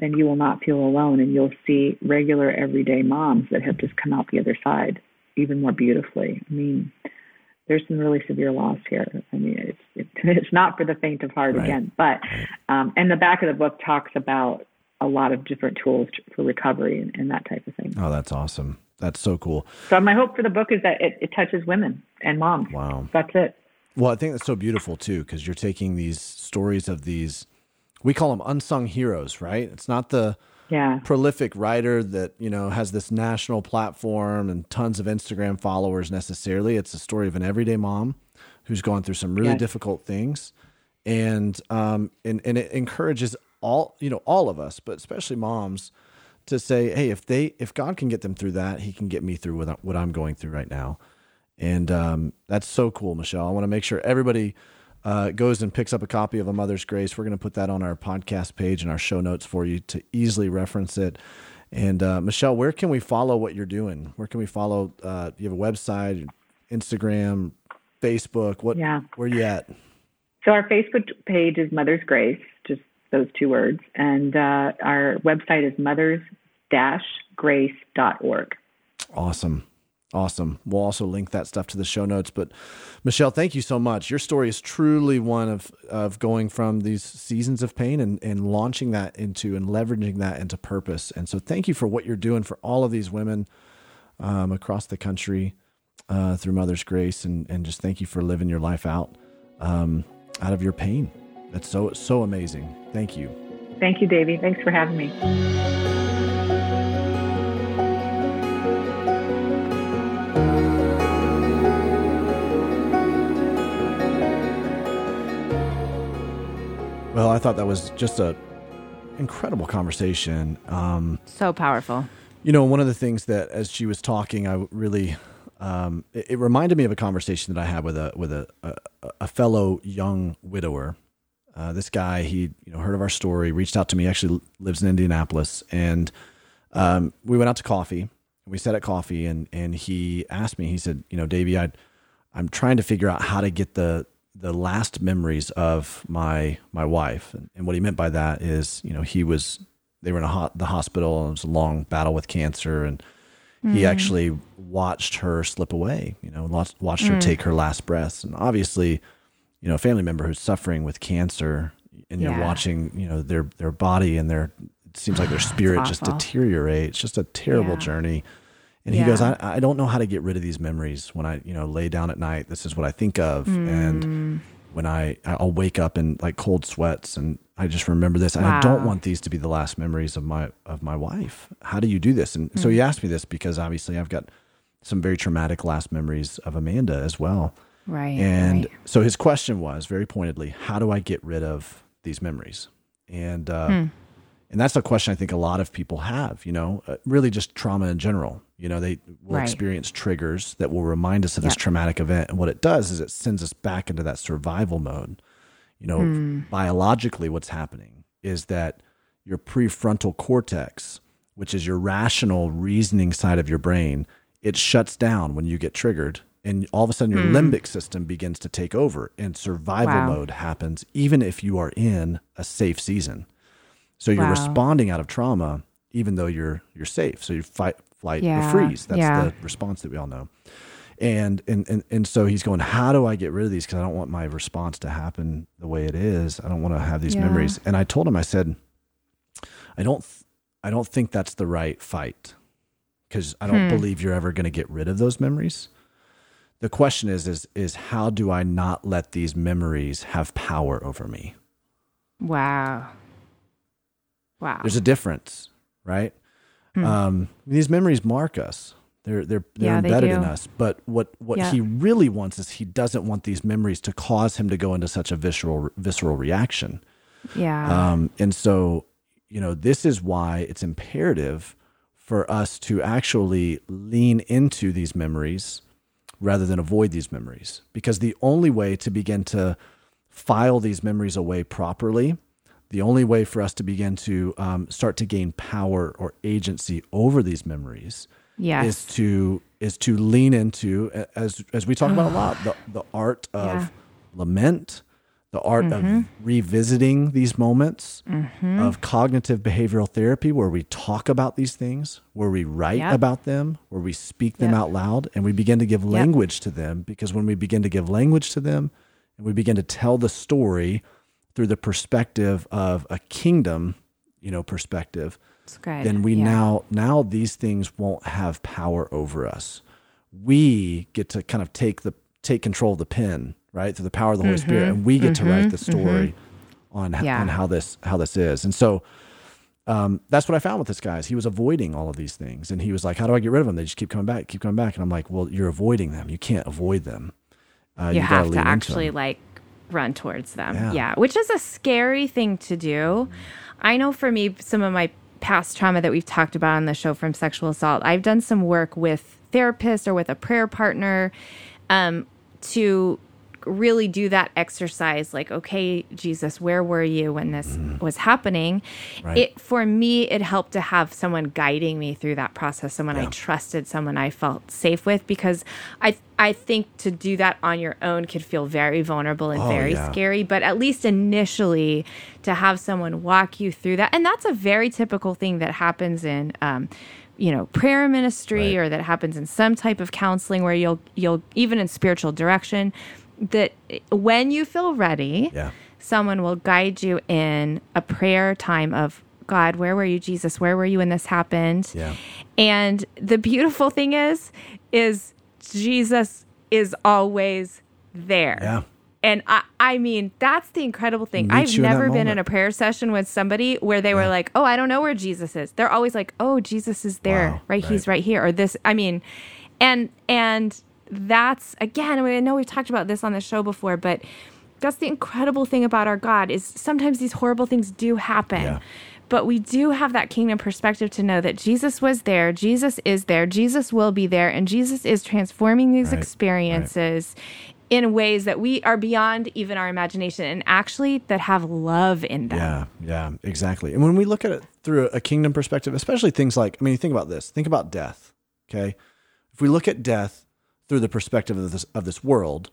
then you will not feel alone, and you'll see regular everyday moms that have just come out the other side even more beautifully. I mean, there's some really severe loss here. I mean, it's not for the faint of heart, right, again, but, and the back of the book talks about a lot of different tools for recovery and that type of thing. Oh, that's awesome. That's so cool. So my hope for the book is that it touches women and moms. Wow. That's it. Well, I think that's so beautiful too, because you're taking these stories of these, we call them unsung heroes, right? It's not the prolific writer that, you know, has this national platform and tons of Instagram followers necessarily. It's the story of an everyday mom who's gone through some really difficult things, and it encourages all, you know, all of us, but especially moms, to say, hey, if God can get them through that, he can get me through what I'm going through right now. And that's so cool, Michelle. I want to make sure everybody goes and picks up a copy of A Mother's Grace. We're going to put that on our podcast page and our show notes for you to easily reference it. And Michelle, where can we follow what you're doing? Where can we follow? You have a website, Instagram, Facebook. Where are you at? So our Facebook page is Mother's Grace, just those two words. And our website is mothers-grace.org. Awesome. We'll also link that stuff to the show notes. But Michelle, thank you so much. Your story is truly one of going from these seasons of pain and launching that into and leveraging that into purpose. And so thank you for what you're doing for all of these women across the country through Mother's Grace. And just thank you for living your life out of your pain. That's so amazing. Thank you. Thank you, Davey. Thanks for having me. Well, I thought that was just an incredible conversation. So powerful. You know, one of the things that as she was talking, I really, it reminded me of a conversation that I had with a fellow young widower. This guy, he heard of our story, reached out to me, actually lives in Indianapolis. And we went out to coffee. We sat at coffee and he asked me, he said, Davey, I'm trying to figure out how to get the last memories of my wife. And what he meant by that is, they were in the hospital, and it was a long battle with cancer. And he actually watched her slip away, watched her take her last breaths. And obviously, a family member who's suffering with cancer and you're watching, their body and it seems like their spirit just deteriorates. It's just a terrible journey. And he goes, I don't know how to get rid of these memories. When I, lay down at night, this is what I think of. And when I'll wake up in like cold sweats and I just remember this. Wow. And I don't want these to be the last memories of my wife. How do you do this? And so he asked me this because obviously I've got some very traumatic last memories of Amanda as well. Right. And so his question was very pointedly, how do I get rid of these memories? And, and that's the question I think a lot of people have, really just trauma in general. They will experience triggers that will remind us of this traumatic event. And what it does is it sends us back into that survival mode. Biologically, what's happening is that your prefrontal cortex, which is your rational reasoning side of your brain, it shuts down when you get triggered. And all of a sudden your limbic system begins to take over and survival mode happens, even if you are in a safe season. So you're responding out of trauma, even though you're safe. So you fight, flight, or freeze. That's the response that we all know. And so he's going, how do I get rid of these? Because I don't want my response to happen the way it is. I don't want to have these memories. And I told him, I said, I don't think that's the right fight, because I don't believe you're ever going to get rid of those memories. The question is how do I not let these memories have power over me? Wow. There's a difference, right? These memories mark us. They're embedded in us. But what he really wants is he doesn't want these memories to cause him to go into such a visceral reaction. And so, this is why it's imperative for us to actually lean into these memories rather than avoid these memories, because the only way to begin to file these memories away properly, the only way for us to begin to start to gain power or agency over these memories is to lean into, as we talk about a lot, the art of lament, the art of revisiting these moments, of cognitive behavioral therapy, where we talk about these things, where we write about them, where we speak them out loud, and we begin to give language to them. Because when we begin to give language to them, and we begin to tell the story through the perspective of a kingdom, perspective, then we now these things won't have power over us. We get to kind of take control of the pen, right? Through the power of the Holy Spirit. And we get to write the story on how this is. And so, that's what I found with this guy is he was avoiding all of these things. And he was like, how do I get rid of them? They just keep coming back. And I'm like, well, you're avoiding them. You can't avoid them. You have to actually run towards them. Yeah. Which is a scary thing to do. I know for me, some of my past trauma that we've talked about on the show from sexual assault, I've done some work with therapists or with a prayer partner, to really do that exercise. Like, okay, Jesus, where were you when this was happening? Right. For me, it helped to have someone guiding me through that process, someone I trusted, someone I felt safe with, because I think to do that on your own could feel very vulnerable and very scary, but at least initially to have someone walk you through that. And that's a very typical thing that happens in, prayer ministry, or that happens in some type of counseling where you'll even in spiritual direction, that when you feel ready, someone will guide you in a prayer time of, God, where were you? Jesus, where were you when this happened? Yeah. And the beautiful thing is Jesus is always there. Yeah. And I mean, that's the incredible thing. I've never been in a prayer session with somebody where they were like, oh, I don't know where Jesus is. They're always like, oh, Jesus is there, right? He's right here. Or this, I mean, and that's, again, I know we've talked about this on the show before, but that's the incredible thing about our God is sometimes these horrible things do happen. Yeah. But we do have that kingdom perspective to know that Jesus was there, Jesus is there, Jesus will be there, and Jesus is transforming these experiences in ways that we are beyond even our imagination, and actually that have love in them. Yeah, exactly. And when we look at it through a kingdom perspective, especially things like, think about this, think about death, okay? If we look at death through the perspective of this world,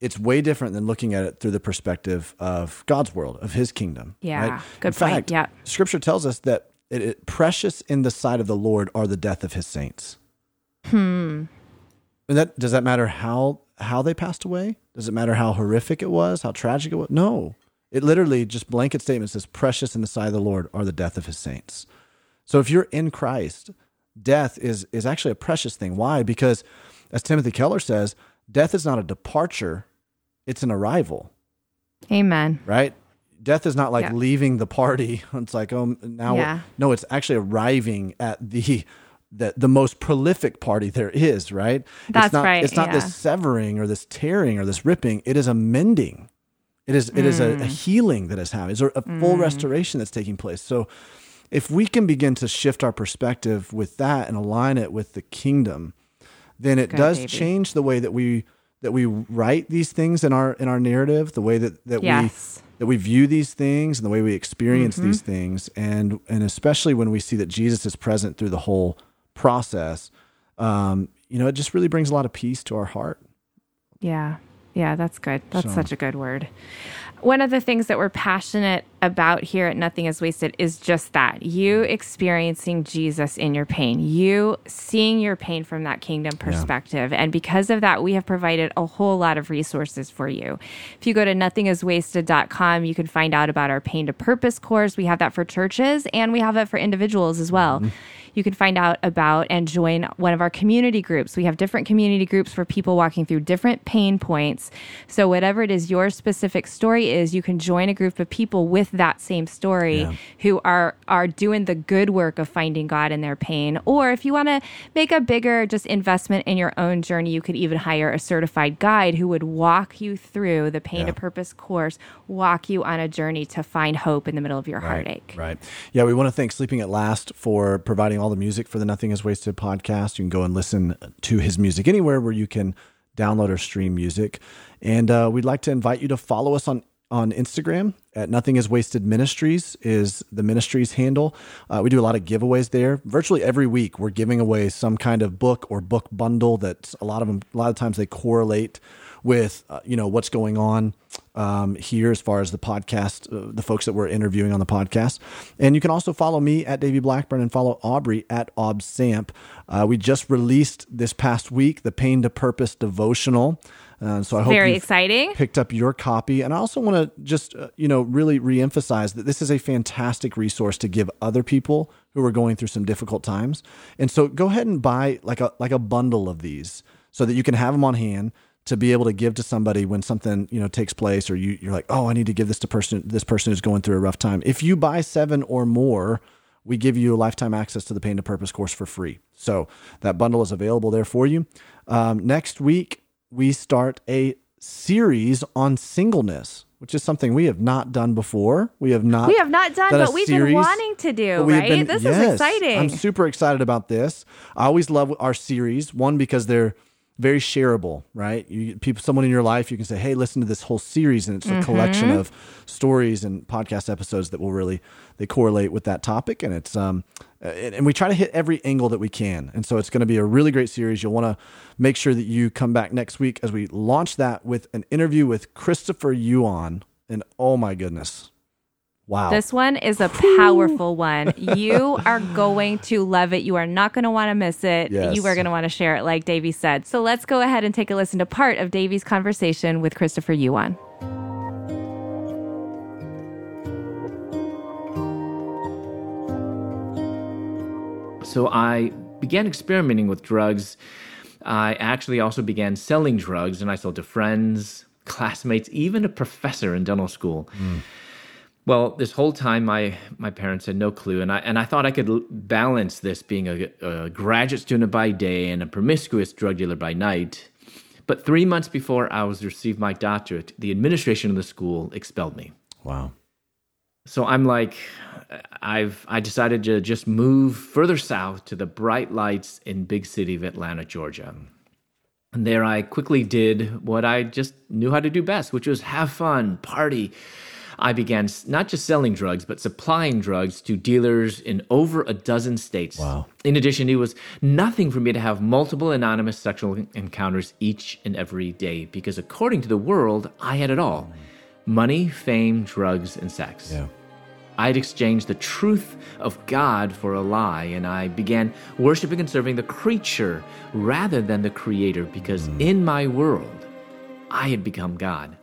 it's way different than looking at it through the perspective of God's world, of his kingdom. Yeah, right? Good point. In fact, Scripture tells us that precious in the sight of the Lord are the death of his saints. And does that matter how they passed away? Does it matter how horrific it was, how tragic it was? No. It literally just blanket statement says, precious in the sight of the Lord are the death of his saints. So if you're in Christ, death is actually a precious thing. Why? Because as Timothy Keller says, death is not a departure, it's an arrival. Amen. Right? Death is not like leaving the party. It's like, oh, now. Yeah. No, it's actually arriving at the most prolific party there is, right? That's right. It's not this severing or this tearing or this ripping. It is a mending. It is a healing that is happening. It's a full restoration that's taking place. So if we can begin to shift our perspective with that and align it with the kingdom, then it does change the way that we write these things in our narrative, the way that we view these things and the way we experience these things. And especially when we see that Jesus is present through the whole process, it just really brings a lot of peace to our heart. Yeah, that's good. That's such a good word. One of the things that we're passionate about here at Nothing Is Wasted is just that, you experiencing Jesus in your pain, you seeing your pain from that kingdom perspective. Yeah. And because of that, we have provided a whole lot of resources for you. If you go to nothingiswasted.com, you can find out about our Pain to Purpose course. We have that for churches and we have it for individuals as well. Mm-hmm. You can find out about and join one of our community groups. We have different community groups for people walking through different pain points. So whatever it is your specific story is, you can join a group of people with that same story who are doing the good work of finding God in their pain. Or if you want to make a bigger just investment in your own journey, you could even hire a certified guide who would walk you through the Pain to Purpose course, walk you on a journey to find hope in the middle of your heartache. Right. Yeah, we want to thank Sleeping at Last for providing all the music for the Nothing Is Wasted podcast. You can go and listen to his music anywhere where you can download or stream music. And we'd like to invite you to follow us on Instagram at Nothing Is Wasted Ministries is the ministries handle. We do a lot of giveaways there. Virtually every week, we're giving away some kind of book or book bundle. That's a lot of times they correlate with what's going on here as far as the podcast, the folks that we're interviewing on the podcast. And you can also follow me at Davey Blackburn and follow Aubrey at AubSamp. We just released this past week the Pain to Purpose devotional. So I hope you've picked up your copy. And I also want to just, really reemphasize that this is a fantastic resource to give other people who are going through some difficult times. And so go ahead and buy like a bundle of these so that you can have them on hand to be able to give to somebody when something, takes place, or you're like, oh, I need to give this to this person who's going through a rough time. If you buy 7 or more, we give you a lifetime access to the Pain to Purpose course for free. So that bundle is available there for you. Next week, we start a series on singleness, which is something we have not done before. We have not done but we've been wanting to do, right? This is exciting. I'm super excited about this. I always love our series, one, because they're very shareable, right? Someone in your life, you can say, hey, listen to this whole series. And it's a collection of stories and podcast episodes that they correlate with that topic. And it's, and we try to hit every angle that we can. And so it's going to be a really great series. You'll want to make sure that you come back next week as we launch that with an interview with Christopher Yuan. And oh my goodness. Wow. This one is a powerful one. You are going to love it. You are not going to want to miss it. Yes. You are going to want to share it, like Davey said. So let's go ahead and take a listen to part of Davey's conversation with Christopher Yuan. So I began experimenting with drugs. I actually also began selling drugs, and I sold to friends, classmates, even a professor in dental school. Mm. Well, this whole time, my parents had no clue, and I thought I could balance this being a graduate student by day and a promiscuous drug dealer by night. But 3 months before I was received my doctorate, the administration of the school expelled me. Wow. So I'm like, I decided to just move further south to the bright lights and big city of Atlanta, Georgia. And there I quickly did what I just knew how to do best, which was have fun, party. I began not just selling drugs, but supplying drugs to dealers in over a dozen states. Wow. In addition, it was nothing for me to have multiple anonymous sexual encounters each and every day, because according to the world, I had it all. Money, fame, drugs, and sex. Yeah. I'd exchanged the truth of God for a lie, and I began worshiping and serving the creature rather than the creator, because in my world, I had become God.